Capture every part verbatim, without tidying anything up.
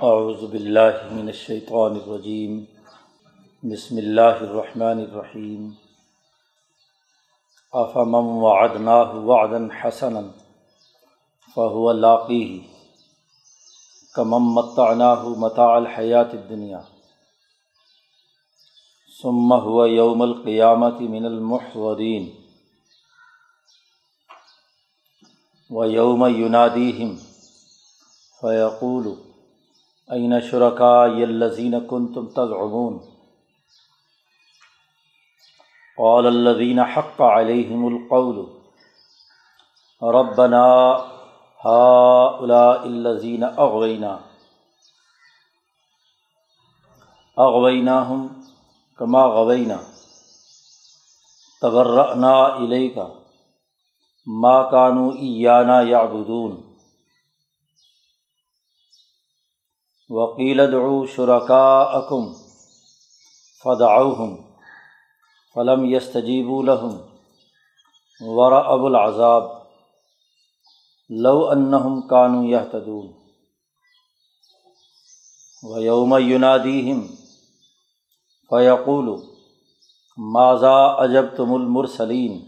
اعوذ باللہ من الشیطان الرجیم بسم اللہ الرحمن الرحیم افمن وعدناہ وعدا حسنا فہو لاقیہ کمن متعناہ متاع الحیات الدنیا ثم هو یوم القیامۃ من المحضرین ویوم ینادیہم فیقول أين شركائي الذین کنتم تزعمون قال الذین حق علیہم القول ربنا هؤلاء الذین أغوینا أغویناهم كما غوینا تبرأنا إلیک ما كانوا إیانا یعبدون وقیل ادعوا شرکاءکم فدعوهم فلم یستجیبوا لهم ورأوا العذاب لو انہم کانوا یہتدون ویوم ینادیہم فیقول ماذا اجبتم المرسلین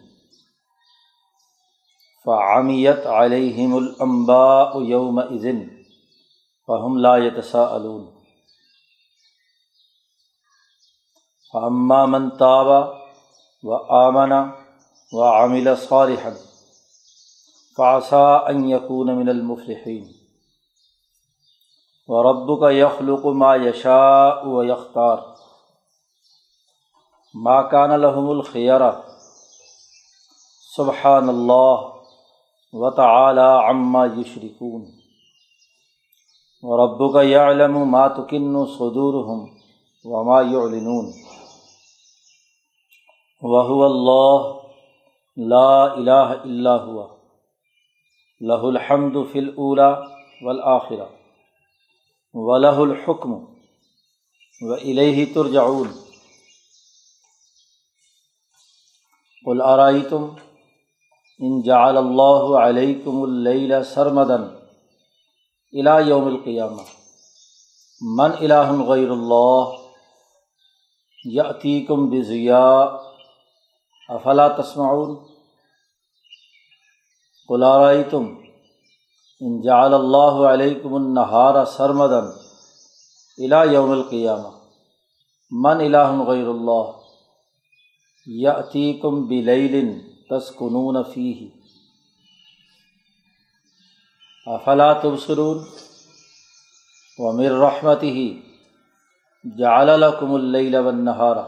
فعمیت علیہم الانباء یومئذ فہم لا یتساءلون فاما من تاب وآمن وعمل صالحا فعسى ان یکون من المفلحین وربک یخلق ما یشاء ویختار ما کان لهم الخیرہ سبحان اللہ وتعالی عما یشرکون ربک یعلم ما تکن صدورہم وما یعلنون وہو اللہ لا الہ الا ہوا لہ الحمد فی الاولی والآخرہ ولہ الحکم والیہ ترجعون قل ارائیتم ان جعل اللہ علیکم اللیل سرمدا الى یوم القیامہ من الہ غیر اللہ یأتیکم بضیاء افلا تسمعون قل ارائیتم ان جعل اللہ علیکم النہار سرمدا الى یوم القیامہ من الہ غیر اللہ یأتیکم بلیل تسکنون فیہ افلا تبصرون ومن رحمته جعل لكم الليل والنهار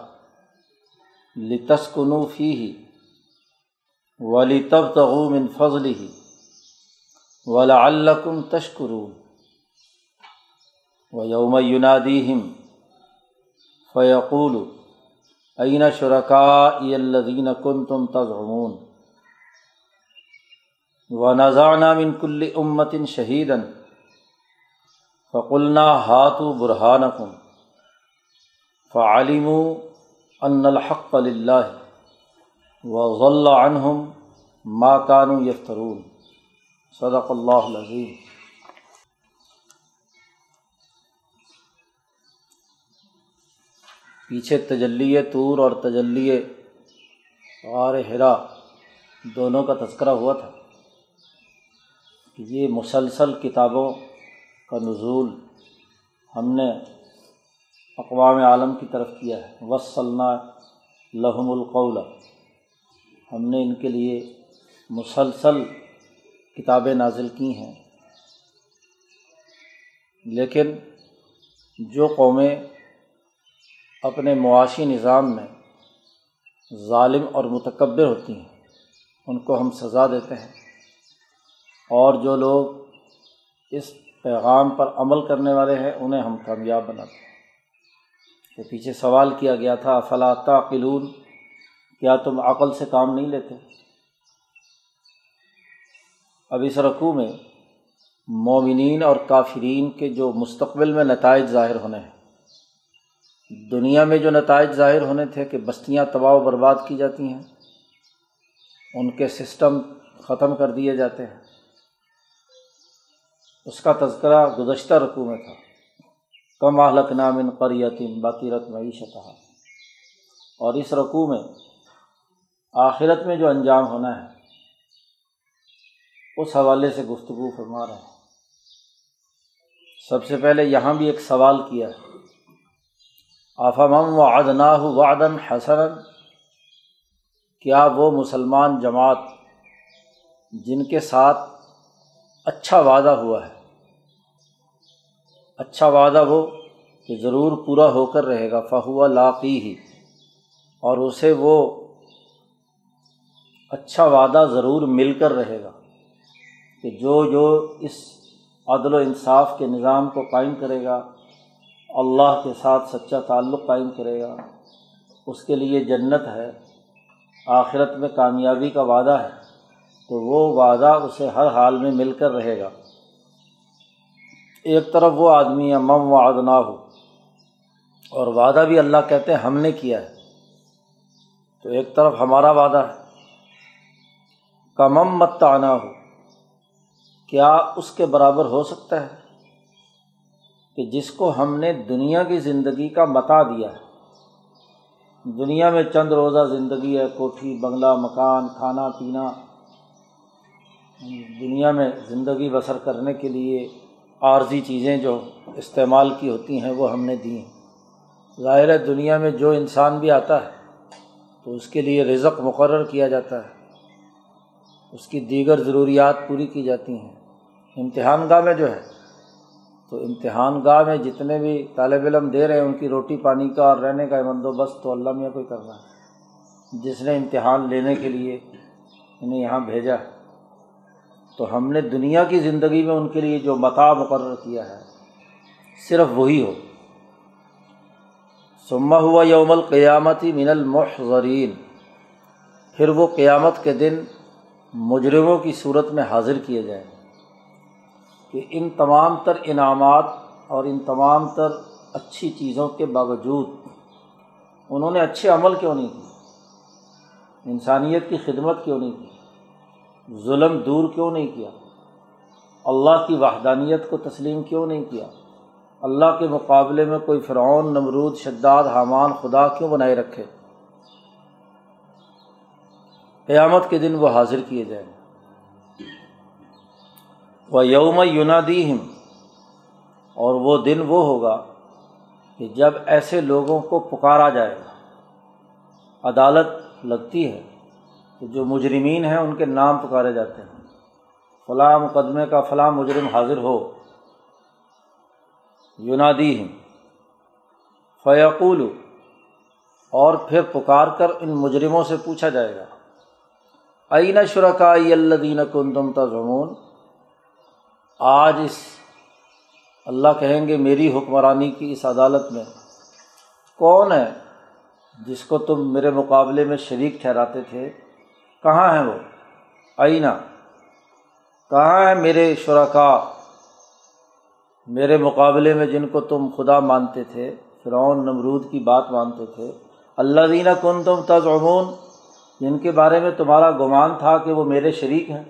لتسكنوا فيه ولتبتغوا من فضله ولعلكم تشكرون ويوم يناديهم فيقول أين شركائي الذين كنتم تزعمون وَنَزَعْنَا مِن كُلِّ أُمَّةٍ شَهِيدًا فَقُلْنَا هَاتُوا بُرْهَانَكُمْ فَعَلِمُوا أَنَّ الْحَقَّ لِلَّهِ وَضَلَّ عَنْهُمْ مَا كَانُوا يَفْتَرُونَ صدق اللہ العظیم۔ پیچھے تجلی طور اور تجلی غار حرا دونوں کا تذکرہ ہوا تھا کہ یہ مسلسل کتابوں کا نزول ہم نے اقوام عالم کی طرف کیا ہے، وصلنا لہم القول، ہم نے ان کے لیے مسلسل کتابیں نازل کی ہیں، لیکن جو قومیں اپنے معاشی نظام میں ظالم اور متکبر ہوتی ہیں ان کو ہم سزا دیتے ہیں، اور جو لوگ اس پیغام پر عمل کرنے والے ہیں انہیں ہم کامیاب بناتے ہیں۔ تو پیچھے سوال کیا گیا تھا فلا تعقلون، کیا تم عقل سے کام نہیں لیتے؟ اب اس رکوع میں مومنین اور کافرین کے جو مستقبل میں نتائج ظاہر ہونے ہیں، دنیا میں جو نتائج ظاہر ہونے تھے کہ بستیاں تباہ و برباد کی جاتی ہیں، ان کے سسٹم ختم کر دیے جاتے ہیں، اس کا تذکرہ گزشتہ رکوع میں تھا۔ کما اہلکنا من قریۃ بطرت معیشتہا، اور اس رکوع میں آخرت میں جو انجام ہونا ہے اس حوالے سے گفتگو فرما رہے ہیں۔ سب سے پہلے یہاں بھی ایک سوال کیا ہے، افمن وعدناہ وعدا حسنا، کیا وہ مسلمان جماعت جن کے ساتھ اچھا وعدہ ہوا ہے، اچھا وعدہ وہ کہ ضرور پورا ہو کر رہے گا، فہو لاقیہ، اور اسے وہ اچھا وعدہ ضرور مل کر رہے گا کہ جو جو اس عدل و انصاف کے نظام کو قائم کرے گا، اللہ کے ساتھ سچا تعلق قائم کرے گا، اس کے لیے جنت ہے، آخرت میں کامیابی کا وعدہ ہے، تو وہ وعدہ اسے ہر حال میں مل کر رہے گا۔ ایک طرف وہ آدمی ہے مم وعدناہ، اور وعدہ بھی اللہ کہتے ہیں ہم نے کیا ہے، تو ایک طرف ہمارا وعدہ ہے۔ کمم متعناہ، کیا اس کے برابر ہو سکتا ہے کہ جس کو ہم نے دنیا کی زندگی کا متاع دیا ہے، دنیا میں چند روزہ زندگی ہے، کوٹھی بنگلہ مکان کھانا پینا، دنیا میں زندگی بسر کرنے کے لیے عارضی چیزیں جو استعمال کی ہوتی ہیں وہ ہم نے دی ہیں۔ ظاہر ہے دنیا میں جو انسان بھی آتا ہے تو اس کے لیے رزق مقرر کیا جاتا ہے، اس کی دیگر ضروریات پوری کی جاتی ہیں۔ امتحان گاہ میں جو ہے تو امتحان گاہ میں جتنے بھی طالب علم دے رہے ہیں ان کی روٹی پانی کا اور رہنے کا بندوبست تو اللہ میاں کوئی کرنا ہے، جس نے امتحان لینے کے لیے انہیں یہاں بھیجا، تو ہم نے دنیا کی زندگی میں ان کے لیے جو متاع مقرر کیا ہے صرف وہی ہو۔ ثم ہوا یوم القیامت من المحضرین، پھر وہ قیامت کے دن مجرموں کی صورت میں حاضر کیے جائیں گے کہ ان تمام تر انعامات اور ان تمام تر اچھی چیزوں کے باوجود انہوں نے اچھے عمل کیوں نہیں کیے، انسانیت کی خدمت کیوں نہیں کی، ظلم دور کیوں نہیں کیا، اللہ کی وحدانیت کو تسلیم کیوں نہیں کیا، اللہ کے مقابلے میں کوئی فرعون نمرود شداد حامان خدا کیوں بنائے رکھے۔ قیامت کے دن وہ حاضر کیے جائیں گے۔ وَيَوْمَ يُنَادِيهِمْ، اور وہ دن وہ ہوگا کہ جب ایسے لوگوں کو پکارا جائے گا، عدالت لگتی ہے تو جو مجرمین ہیں ان کے نام پکارے جاتے ہیں، فلاں مقدمے کا فلاں مجرم حاضر ہو۔ يُنَادِيهِمْ فَيَقُولُ، اور پھر پکار کر ان مجرموں سے پوچھا جائے گا، أَيْنَ شُرَكَائِيَ الَّذِينَ كُنْتُمْ تَزْعُمُونَ، آج اس اللہ کہیں گے میری حکمرانی کی اس عدالت میں کون ہے جس کو تم میرے مقابلے میں شریک ٹھہراتے تھے، کہاں ہیں وہ، آئینہ، کہاں ہیں میرے شرکاء، میرے مقابلے میں جن کو تم خدا مانتے تھے، فرعون نمرود کی بات مانتے تھے، الذین کنتم تزعمون، جن کے بارے میں تمہارا گمان تھا کہ وہ میرے شریک ہیں،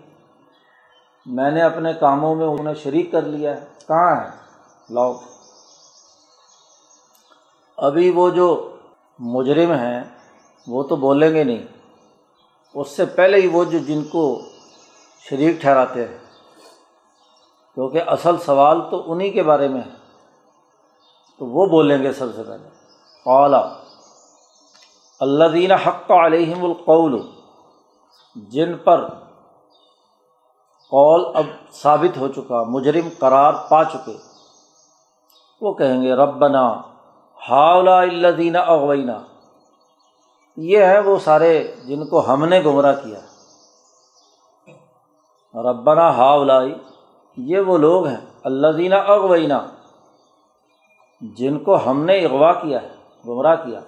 میں نے اپنے کاموں میں انہیں شریک کر لیا ہے، کہاں ہے لاؤ۔ ابھی وہ جو مجرم ہیں وہ تو بولیں گے نہیں، اس سے پہلے ہی وہ جو جن کو شریک ٹھہراتے ہیں، کیونکہ اصل سوال تو انہی کے بارے میں ہے، تو وہ بولیں گے سب سے پہلے۔ قال الذین حق علیہم القول، جن پر قول اب ثابت ہو چکا، مجرم قرار پا چکے، وہ کہیں گے ربنا ہاؤلاء الذین اغوینا، یہ ہے وہ سارے جن کو ہم نے گمراہ کیا، ربنا ہاؤلاء، یہ وہ لوگ ہیں، الذین اغوینا، جن کو ہم نے اغوا کیا ہے، گمراہ کیا،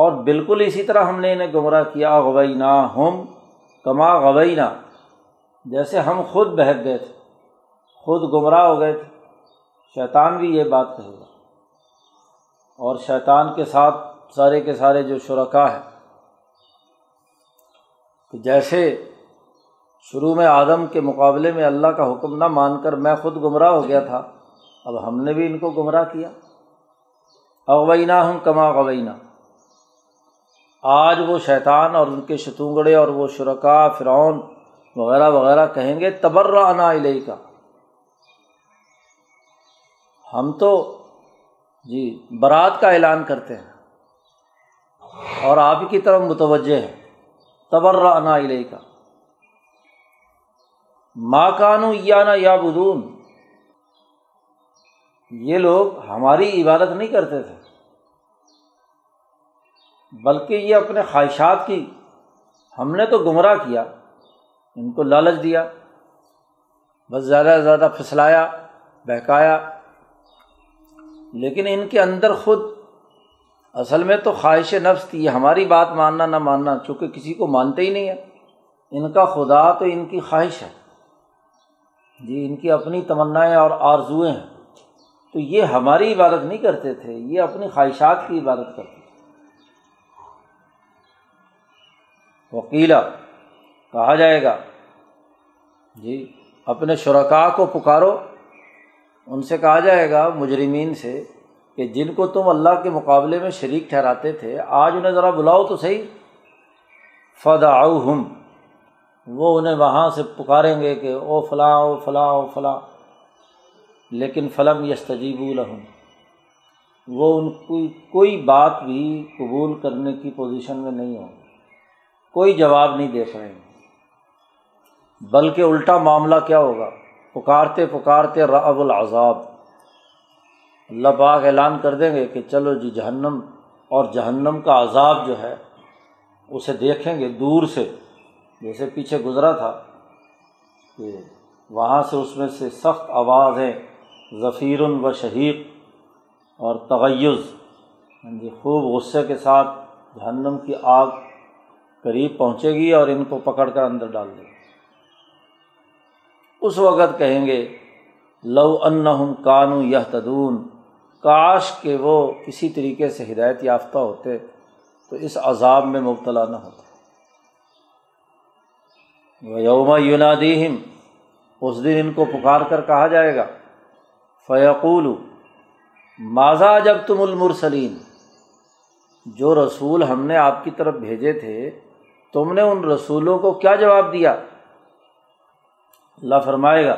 اور بالکل اسی طرح ہم نے انہیں گمراہ کیا، اغوینا ہم کما غوینا، جیسے ہم خود بہک گئے تھے، خود گمراہ ہو گئے تھے۔ شیطان بھی یہ بات کہے گا، اور شیطان کے ساتھ سارے کے سارے جو شرکاء ہیں، کہ جیسے شروع میں آدم کے مقابلے میں اللہ کا حکم نہ مان کر میں خود گمراہ ہو گیا تھا، اب ہم نے بھی ان کو گمراہ کیا، اغویناہم کما غوینا، آج وہ شیطان اور ان کے شتونگڑے اور وہ شرکا فرعون وغیرہ وغیرہ کہیں گے تبرعنا الیک، ہم تو جی برات کا اعلان کرتے ہیں اور آپ کی طرف متوجہ ہیں، تبرعنا الیک ما کانوا ایانا یعبدون، یہ لوگ ہماری عبادت نہیں کرتے تھے بلکہ یہ اپنے خواہشات کی، ہم نے تو گمراہ کیا، ان کو لالچ دیا، بس زیادہ سے زیادہ پھسلایا بہکایا، لیکن ان کے اندر خود اصل میں تو خواہش نفس تھی، یہ ہماری بات ماننا نہ ماننا، چونکہ کسی کو مانتے ہی نہیں ہے، ان کا خدا تو ان کی خواہش ہے جی، ان کی اپنی تمنائیں اور آرزوئیں ہیں، تو یہ ہماری عبادت نہیں کرتے تھے، یہ اپنی خواہشات کی عبادت کرتے تھے۔ وقیلہ، کہا جائے گا جی اپنے شرکاء کو پکارو، ان سے کہا جائے گا مجرمین سے کہ جن کو تم اللہ کے مقابلے میں شریک ٹھہراتے تھے آج انہیں ذرا بلاؤ تو صحیح، فدعوہم، وہ انہیں وہاں سے پکاریں گے کہ او فلاں او فلاں او فلاں، لیکن فلم یستجیبوا لہم، وہ ان کی کوئی بات بھی قبول کرنے کی پوزیشن میں نہیں ہوں گے، کوئی جواب نہیں دے پائیں گے، بلکہ الٹا معاملہ کیا ہوگا، پکارتے پکارتے رأوا العذاب، اللہ پاک اعلان کر دیں گے کہ چلو جی جہنم، اور جہنم کا عذاب جو ہے اسے دیکھیں گے دور سے، جیسے پیچھے گزرا تھا کہ وہاں سے اس میں سے سخت آوازیں، زفیر و شہیق اور تغیز، جی خوب غصے کے ساتھ جہنم کی آگ قریب پہنچے گی اور ان کو پکڑ کر اندر ڈال دے گی۔ اس وقت کہیں گے لو انہم کانوا یہتدون، کاش کہ وہ کسی طریقے سے ہدایت یافتہ ہوتے تو اس عذاب میں مبتلا نہ ہوتے۔ وَيَوْمَ يُنَادِيهِمْ، اس دن ان کو پکار کر کہا جائے گا فَيَقُولُ مَاذَا عَجَبْتُمُ الْمُرْسَلِينَ، جو رسول ہم نے آپ کی طرف بھیجے تھے تم نے ان رسولوں کو کیا جواب دیا؟ اللہ فرمائے گا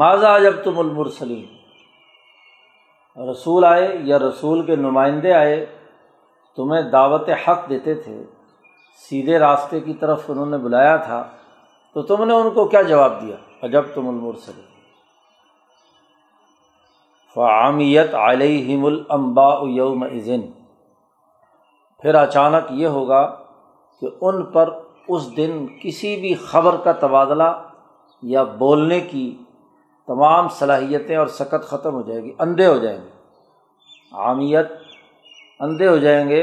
مَاذَا عَجَبْتُمُ الْمُرْسَلِينَ، رسول آئے یا رسول کے نمائندے آئے، تمہیں دعوت حق دیتے تھے، سیدھے راستے کی طرف انہوں نے بلایا تھا، تو تم نے ان کو کیا جواب دیا؟ عجبتم المرسلین، فعمیت علیہم الانباء یومئذ، پھر اچانک یہ ہوگا کہ ان پر اس دن کسی بھی خبر کا تبادلہ یا بولنے کی تمام صلاحیتیں اور سکت ختم ہو جائے گی، اندھے ہو جائیں گے، عامیت، اندھے ہو جائیں گے،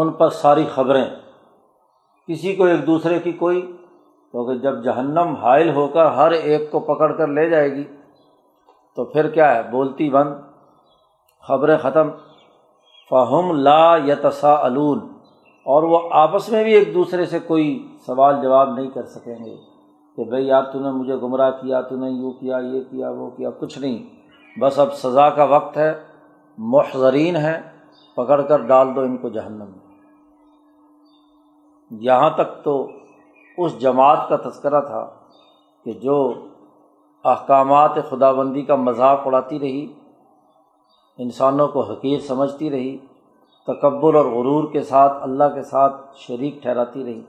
ان پر ساری خبریں، کسی کو ایک دوسرے کی کوئی، کیونکہ جب جہنم حائل ہو کر ہر ایک کو پکڑ کر لے جائے گی تو پھر کیا ہے، بولتی بند، خبریں ختم، فہم لا یتساءلون، اور وہ آپس میں بھی ایک دوسرے سے کوئی سوال جواب نہیں کر سکیں گے کہ بھئی یار تو نے مجھے گمراہ کیا، تو نے یوں کیا، یہ کیا، وہ کیا، کچھ نہیں، بس اب سزا کا وقت ہے، محضرین ہیں، پکڑ کر ڈال دو ان کو جہنم میں۔ یہاں تک تو اس جماعت کا تذکرہ تھا کہ جو احکامات خداوندی کا مذاق اڑاتی رہی، انسانوں کو حقیر سمجھتی رہی، تکبر اور غرور کے ساتھ اللہ کے ساتھ شریک ٹھہراتی رہی۔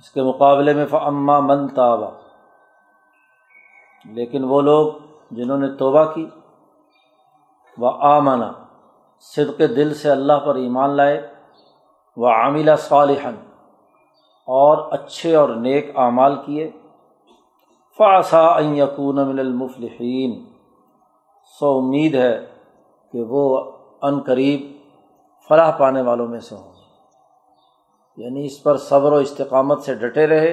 اس کے مقابلے میں فَأَمَّا مَنْ تَابَ، لیکن وہ لوگ جنہوں نے توبہ کی، وَآمَنَ، صدق دل سے اللہ پر ایمان لائے، وَعَمِلَ صَالِحًا، اور اچھے اور نیک اعمال کیے، فعسیٰ ان یکون من المفلحین، سو امید ہے کہ وہ ان قریب فلاح پانے والوں میں سے ہوں، یعنی اس پر صبر و استقامت سے ڈٹے رہے،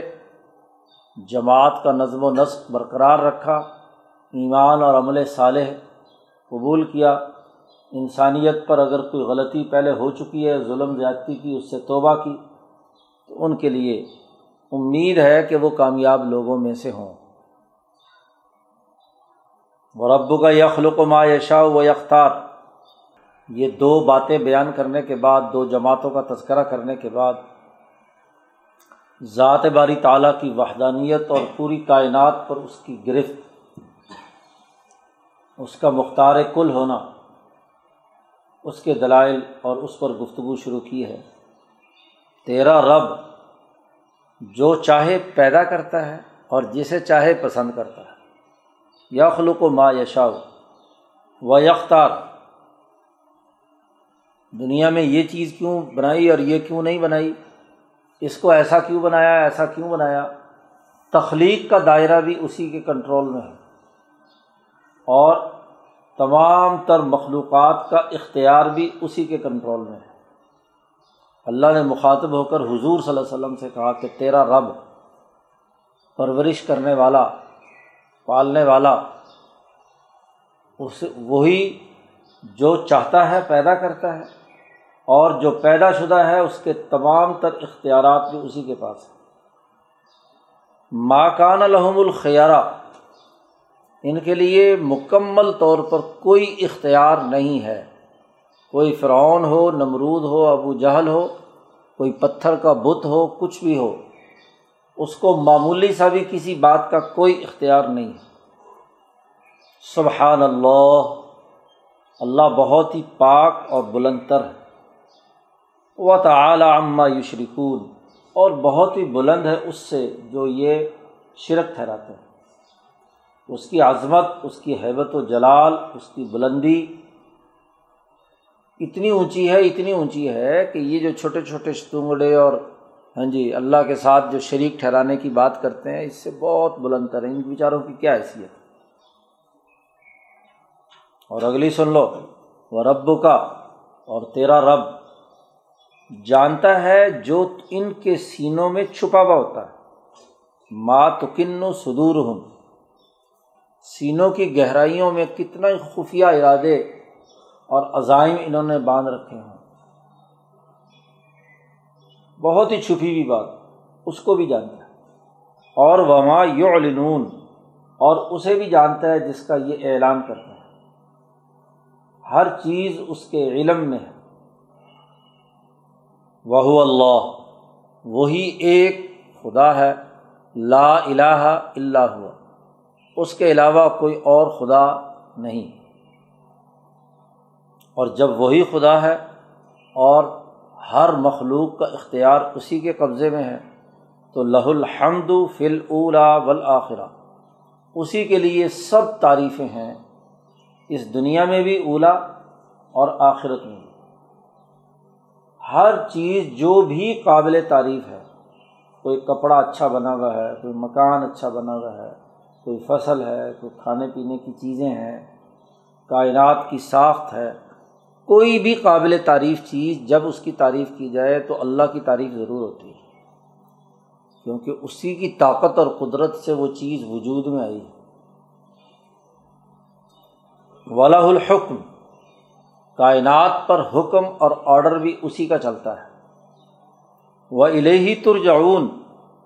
جماعت کا نظم و نسق برقرار رکھا، ایمان اور عمل صالح قبول کیا، انسانیت پر اگر کوئی غلطی پہلے ہو چکی ہے، ظلم زیادتی کی، اس سے توبہ کی، تو ان کے لیے امید ہے کہ وہ کامیاب لوگوں میں سے ہوں۔ وربک یخلق ما یشاء و یختار، یہ دو باتیں بیان کرنے کے بعد، دو جماعتوں کا تذکرہ کرنے کے بعد ذات باری تعالیٰ کی وحدانیت اور پوری کائنات پر اس کی گرفت، اس کا مختار کل ہونا، اس کے دلائل اور اس پر گفتگو شروع کی ہے۔ تیرا رب جو چاہے پیدا کرتا ہے اور جسے چاہے پسند کرتا ہے، یخلق ما یشاء و یختار۔ دنیا میں یہ چیز کیوں بنائی اور یہ کیوں نہیں بنائی، اس کو ایسا کیوں بنایا ایسا کیوں بنایا، تخلیق کا دائرہ بھی اسی کے کنٹرول میں ہے، اور تمام تر مخلوقات کا اختیار بھی اسی کے کنٹرول میں ہے۔ اللہ نے مخاطب ہو کر حضور صلی اللہ علیہ وسلم سے کہا کہ تیرا رب، پرورش کرنے والا، پالنے والا، اس وہی جو چاہتا ہے پیدا کرتا ہے، اور جو پیدا شدہ ہے اس کے تمام تر اختیارات بھی اسی کے پاس ہیں۔ ما کان لہم الخیارہ، ان کے لیے مکمل طور پر کوئی اختیار نہیں ہے، کوئی فرعون ہو، نمرود ہو، ابو جہل ہو، کوئی پتھر کا بت ہو، کچھ بھی ہو، اس کو معمولی سا بھی کسی بات کا کوئی اختیار نہیں ہے۔ سبحان اللہ، اللہ بہت ہی پاک اور بلند تر ہے۔ وتعالی عما یشرکون، اور بہت ہی بلند ہے اس سے جو یہ شرک ٹھہراتے ہیں۔ اس کی عظمت، اس کی ہیبت و جلال، اس کی بلندی اتنی اونچی ہے، اتنی اونچی ہے کہ یہ جو چھوٹے چھوٹے شتونگڑے اور ہاں جی اللہ کے ساتھ جو شریک ٹھہرانے کی بات کرتے ہیں، اس سے بہت بلند تر ہیں، ان بیچاروں کی کیا حیثیت۔ اور اگلی سن لو، وَرَبُّكَ، اور تیرا رب جانتا ہے جو ان کے سینوں میں چھپا ہوا ہوتا ہے۔ مَا تُكِنُّ صُدُورُهُمْ، سینوں کی گہرائیوں میں کتنا ہی خفیہ ارادے اور عزائم انہوں نے باندھ رکھے ہیں، بہت ہی چھپی ہوئی بات اس کو بھی جانتا ہے، اور وَمَا يُعْلِنُونَ، اور اسے بھی جانتا ہے جس کا یہ اعلان کرتا ہے۔ ہر چیز اس کے علم میں ہے۔ وَهُوَ اللَّهُ، وہی ایک خدا ہے، لا الہ الا ہوا، اس کے علاوہ کوئی اور خدا نہیں۔ اور جب وہی خدا ہے اور ہر مخلوق کا اختیار اسی کے قبضے میں ہے، تو لَهُ الْحَمْدُ فِي الْأُولَى وَالْآخِرَةِ، اسی کے لیے سب تعریفیں ہیں، اس دنیا میں بھی اولا اور آخرت میں بھی۔ ہر چیز جو بھی قابل تعریف ہے، کوئی کپڑا اچھا بنا ہوا ہے، کوئی مکان اچھا بنا ہوا ہے، کوئی فصل ہے، کوئی کھانے پینے کی چیزیں ہیں، کائنات کی ساخت ہے، کوئی بھی قابل تعریف چیز جب اس کی تعریف کی جائے تو اللہ کی تعریف ضرور ہوتی ہے، کیونکہ اسی کی طاقت اور قدرت سے وہ چیز وجود میں آئی ہے۔ وَلَهُ الْحُکْم، کائنات پر حکم اور آرڈر بھی اسی کا چلتا ہے۔ وَإِلَيْهِ تُرْجَعُونَ،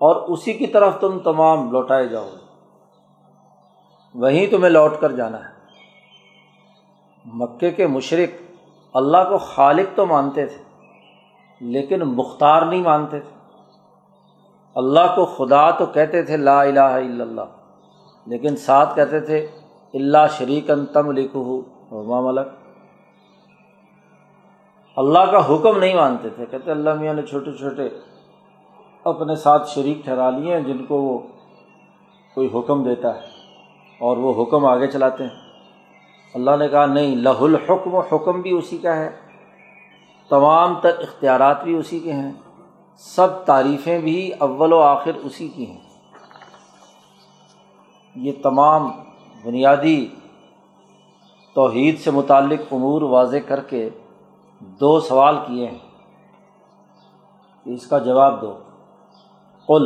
اور اسی کی طرف تم تمام لوٹائے جاؤ گے، وہیں تمہیں لوٹ کر جانا ہے۔ مکے کے مشرک اللہ کو خالق تو مانتے تھے، لیکن مختار نہیں مانتے تھے۔ اللہ کو خدا تو کہتے تھے، لا الہ الا اللہ، لیکن ساتھ کہتے تھے اللہ شریکاً تملکہ وما ملک۔ اللہ کا حکم نہیں مانتے تھے، کہتے اللہ میاں نے چھوٹے چھوٹے اپنے ساتھ شریک ٹھہرا لیے ہیں جن کو وہ کوئی حکم دیتا ہے اور وہ حکم آگے چلاتے ہیں۔ اللہ نے کہا نہیں، لہ الحکم، حکم بھی اسی کا ہے، تمام تر اختیارات بھی اسی کے ہیں، سب تعریفیں بھی اول و آخر اسی کی ہیں۔ یہ تمام بنیادی توحید سے متعلق امور واضح کر کے دو سوال کیے ہیں، اس کا جواب دو۔ قل،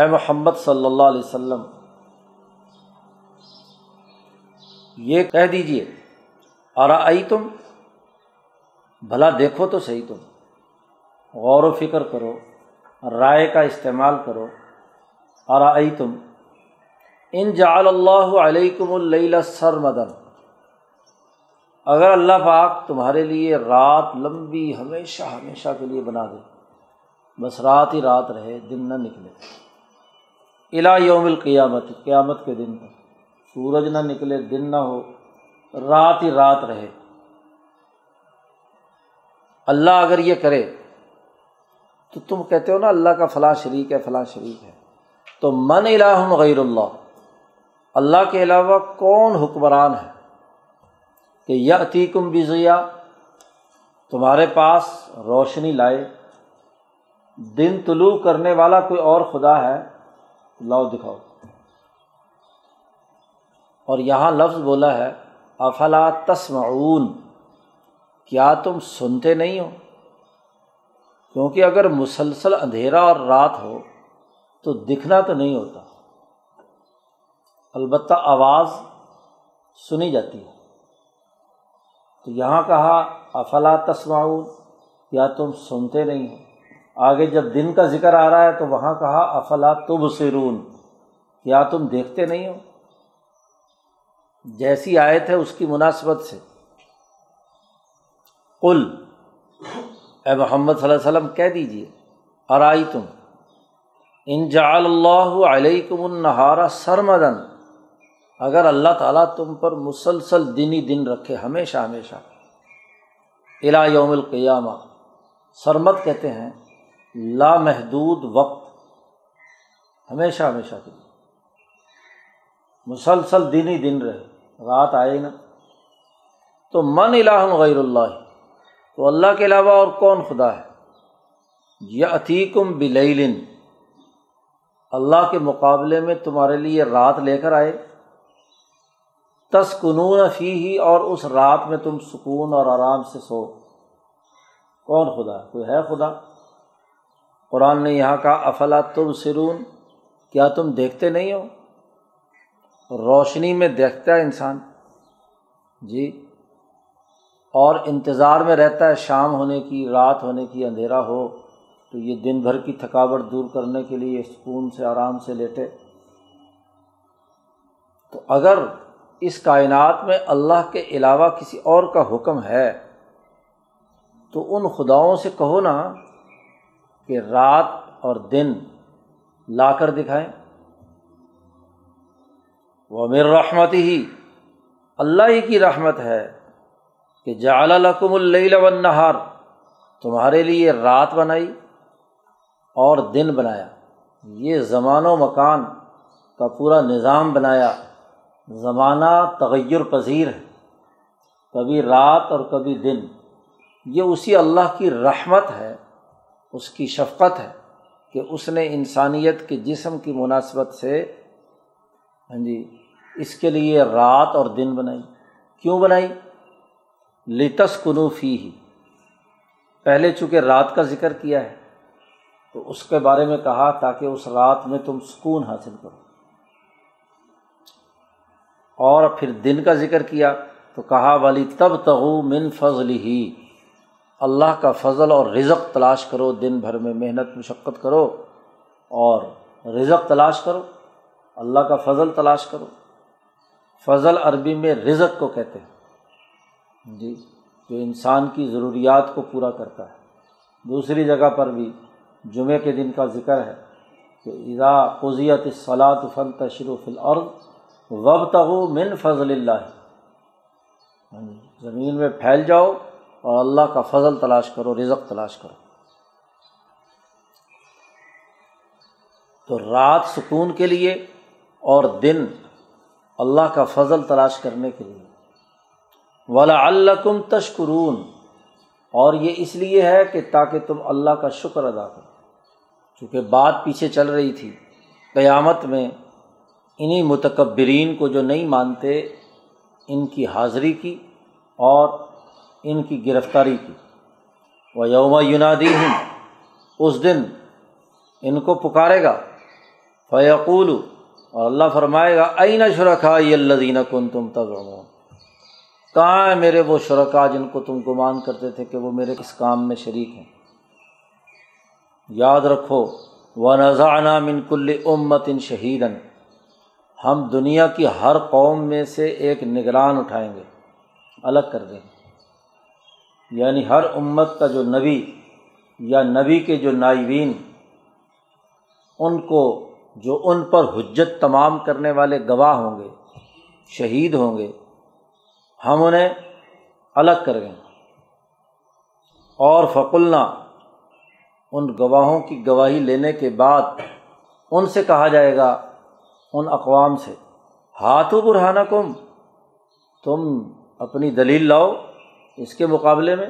اے محمد صلی اللہ علیہ وسلم، یہ کہہ دیجئے، ارأیتم، بھلا دیکھو تو صحیح، تم غور و فکر کرو، رائے کا استعمال کرو، ارأیتم، ان جعل اللہ علیکم اللیل سرمدا، اگر اللہ پاک تمہارے لیے رات لمبی ہمیشہ ہمیشہ کے لیے بنا دے، بس رات ہی رات رہے، دن نہ نکلے، الی یوم القیامت، قیامت کے دن تک سورج نہ نکلے، دن نہ ہو، رات ہی رات رہے، اللہ اگر یہ کرے تو تم کہتے ہو نا اللہ کا فلاں شریک ہے فلاں شریک ہے، تو من الہ غیر اللہ، اللہ کے علاوہ کون حکمران ہے کہ یأتیکم بضیاء، تمہارے پاس روشنی لائے، دن طلوع کرنے والا کوئی اور خدا ہے، لاؤ دکھاؤ۔ اور یہاں لفظ بولا ہے افلا تسمعون، کیا تم سنتے نہیں ہو؟ کیونکہ اگر مسلسل اندھیرا اور رات ہو تو دکھنا تو نہیں ہوتا، البتہ آواز سنی جاتی ہے۔ تو یہاں کہا افلا تسمعون، یا تم سنتے نہیں ہو۔ آگے جب دن کا ذکر آ رہا ہے تو وہاں کہا افلا تبصرون، یا تم دیکھتے نہیں ہو۔ جیسی آیت ہے اس کی مناسبت سے قل، اے محمد صلی اللہ علیہ وسلم کہہ دیجیے، ارائیتم ان جعل اللہ علیکم النہار سرمدا، اگر اللہ تعالیٰ تم پر مسلسل دن ہی دن رکھے ہمیشہ ہمیشہ، الی یوم القیامہ، سرمد کہتے ہیں لامحدود وقت، ہمیشہ ہمیشہ کے لیے مسلسل دن ہی دن رہے، رات آئے نہ۔ تو من الہ غیر اللہ، تو اللہ کے علاوہ اور کون خدا ہے؟ یأتیکم بلیل، اللہ کے مقابلے میں تمہارے لیے رات لے کر آئے، تسکنون فیہ، اور اس رات میں تم سکون اور آرام سے سو، کون خدا ہے؟ کوئی ہے خدا؟ قرآن نے یہاں کہا افلا تبصرون، کیا تم دیکھتے نہیں ہو؟ روشنی میں دیکھتا ہے انسان جی، اور انتظار میں رہتا ہے شام ہونے کی، رات ہونے کی، اندھیرا ہو، تو یہ دن بھر کی تھکاوٹ دور کرنے کے لیے سکون سے آرام سے لیٹے۔ تو اگر اس کائنات میں اللہ کے علاوہ کسی اور کا حکم ہے تو ان خداؤں سے کہو نا کہ رات اور دن لا کر دکھائیں۔ وَمِن رَحْمَتِهِ، اللہ ہی کی رحمت ہے کہ جَعَلَ لَكُمُ اللَّيْلَ وَالنَّهَارَ، تمہارے لیے رات بنائی اور دن بنایا، یہ زمان و مکان کا پورا نظام بنایا۔ زمانہ تغیر پذیر ہے، کبھی رات اور کبھی دن، یہ اسی اللہ کی رحمت ہے، اس کی شفقت ہے کہ اس نے انسانیت کے جسم کی مناسبت سے ہاں جی اس کے لیے رات اور دن بنائی۔ کیوں بنائی؟ لِتَسْكُنُوا فِيهِ، پہلے چونکہ رات کا ذکر کیا ہے تو اس کے بارے میں کہا تاکہ اس رات میں تم سکون حاصل کرو، اور پھر دن کا ذکر کیا تو کہا وَلِتَبْتَغُوا مِن فَضْلِهِ، اللہ کا فضل اور رزق تلاش کرو، دن بھر میں محنت مشقت کرو اور رزق تلاش کرو، اللہ کا فضل تلاش کرو۔ فضل عربی میں رزق کو کہتے ہیں جی، جو انسان کی ضروریات کو پورا کرتا ہے۔ دوسری جگہ پر بھی جمعے کے دن کا ذکر ہے کہ اذا قضیت الصلاۃ فانتشروا فی الارض وابتغوا من فضل اللہ، زمین میں پھیل جاؤ اور اللہ کا فضل تلاش کرو، رزق تلاش کرو۔ تو رات سکون کے لیے اور دن اللہ کا فضل تلاش کرنے کے لیے۔ وَلَعَلَّكُمْ تَشْكُرُونَ، اور یہ اس لیے ہے کہ تاکہ تم اللہ کا شکر ادا کرو، چونکہ بات پیچھے چل رہی تھی قیامت میں انہی متکبرین کو جو نہیں مانتے، ان کی حاضری کی اور ان کی گرفتاری کی۔ وَيَوْمَ يُنَادِيهِمْ، اس دن ان کو پکارے گا، فَيَقُولُ، اور اللہ فرمائے گا أَيْنَ شُرَكَائِيَ الَّذِينَ كُنْتُمْ تَزْعُمُونَ، کہاں ہے میرے وہ شرکا جن کو تم گمان کرتے تھے کہ وہ میرے اس کام میں شریک ہیں۔ یاد رکھو وَنَزَعْنَا مِن كُلِّ أُمَّةٍ شَهِيدًا، ہم دنیا کی ہر قوم میں سے ایک نگران اٹھائیں گے، الگ کر دیں گے، یعنی ہر امت کا جو نبی یا نبی کے جو نائبین، ان کو جو ان پر حجت تمام کرنے والے گواہ ہوں گے، شہید ہوں گے، ہم انہیں الگ کر دیں گے۔ اور فقلنا، ان گواہوں کی گواہی لینے کے بعد ان سے کہا جائے گا، ان اقوام سے، ہاتھو برہانکم، تم اپنی دلیل لاؤ۔ اس کے مقابلے میں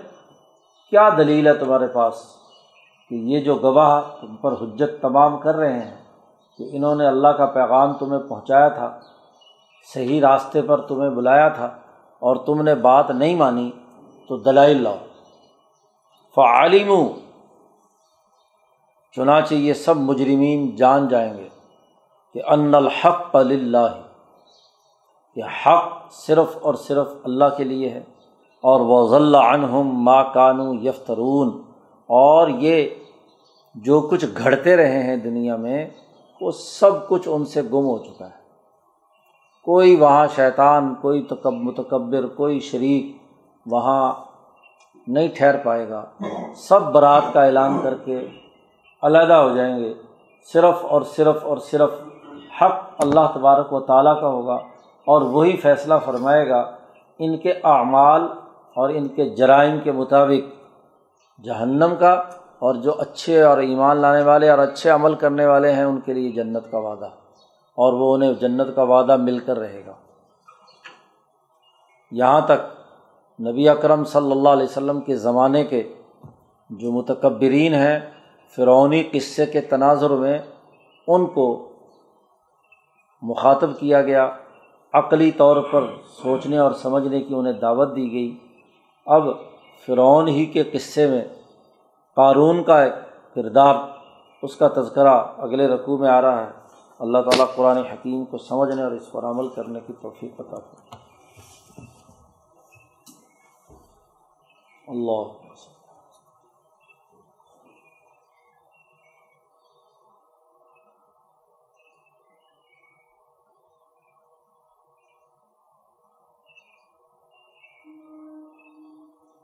کیا دلیل ہے تمہارے پاس کہ یہ جو گواہ تم پر حجت تمام کر رہے ہیں کہ انہوں نے اللہ کا پیغام تمہیں پہنچایا تھا، صحیح راستے پر تمہیں بلایا تھا، اور تم نے بات نہیں مانی، تو دلائل لاؤ۔ فعلموا، چنانچہ یہ سب مجرمین جان جائیں گے کہ ان الحق للہ، یہ حق صرف اور صرف اللہ کے لیے ہے، اور وضل عنہم ما کانوا یفترون، اور یہ جو کچھ گھڑتے رہے ہیں دنیا میں وہ سب کچھ ان سے گم ہو چکا ہے۔ کوئی وہاں شیطان، کوئی متکبر، کوئی شریک وہاں نہیں ٹھہر پائے گا، سب برات کا اعلان کر کے علیحدہ ہو جائیں گے۔ صرف اور صرف اور صرف حق اللہ تبارک و تعالیٰ کا ہوگا، اور وہی فیصلہ فرمائے گا ان کے اعمال اور ان کے جرائم کے مطابق، جہنم کا، اور جو اچھے اور ایمان لانے والے اور اچھے عمل کرنے والے ہیں ان کے لیے جنت کا وعدہ، اور وہ انہیں جنت کا وعدہ مل کر رہے گا۔ یہاں تک نبی اکرم صلی اللہ علیہ وسلم کے زمانے کے جو متکبرین ہیں فرعونی قصے کے تناظر میں، ان کو مخاطب کیا گیا، عقلی طور پر سوچنے اور سمجھنے کی انہیں دعوت دی گئی۔ اب فرعون ہی کے قصے میں قارون کا کردار، اس کا تذکرہ اگلے رکوع میں آ رہا ہے۔ اللہ تعالیٰ قرآن حکیم کو سمجھنے اور اس پر عمل کرنے کی توفیق عطا کرے۔ اللہ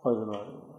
اور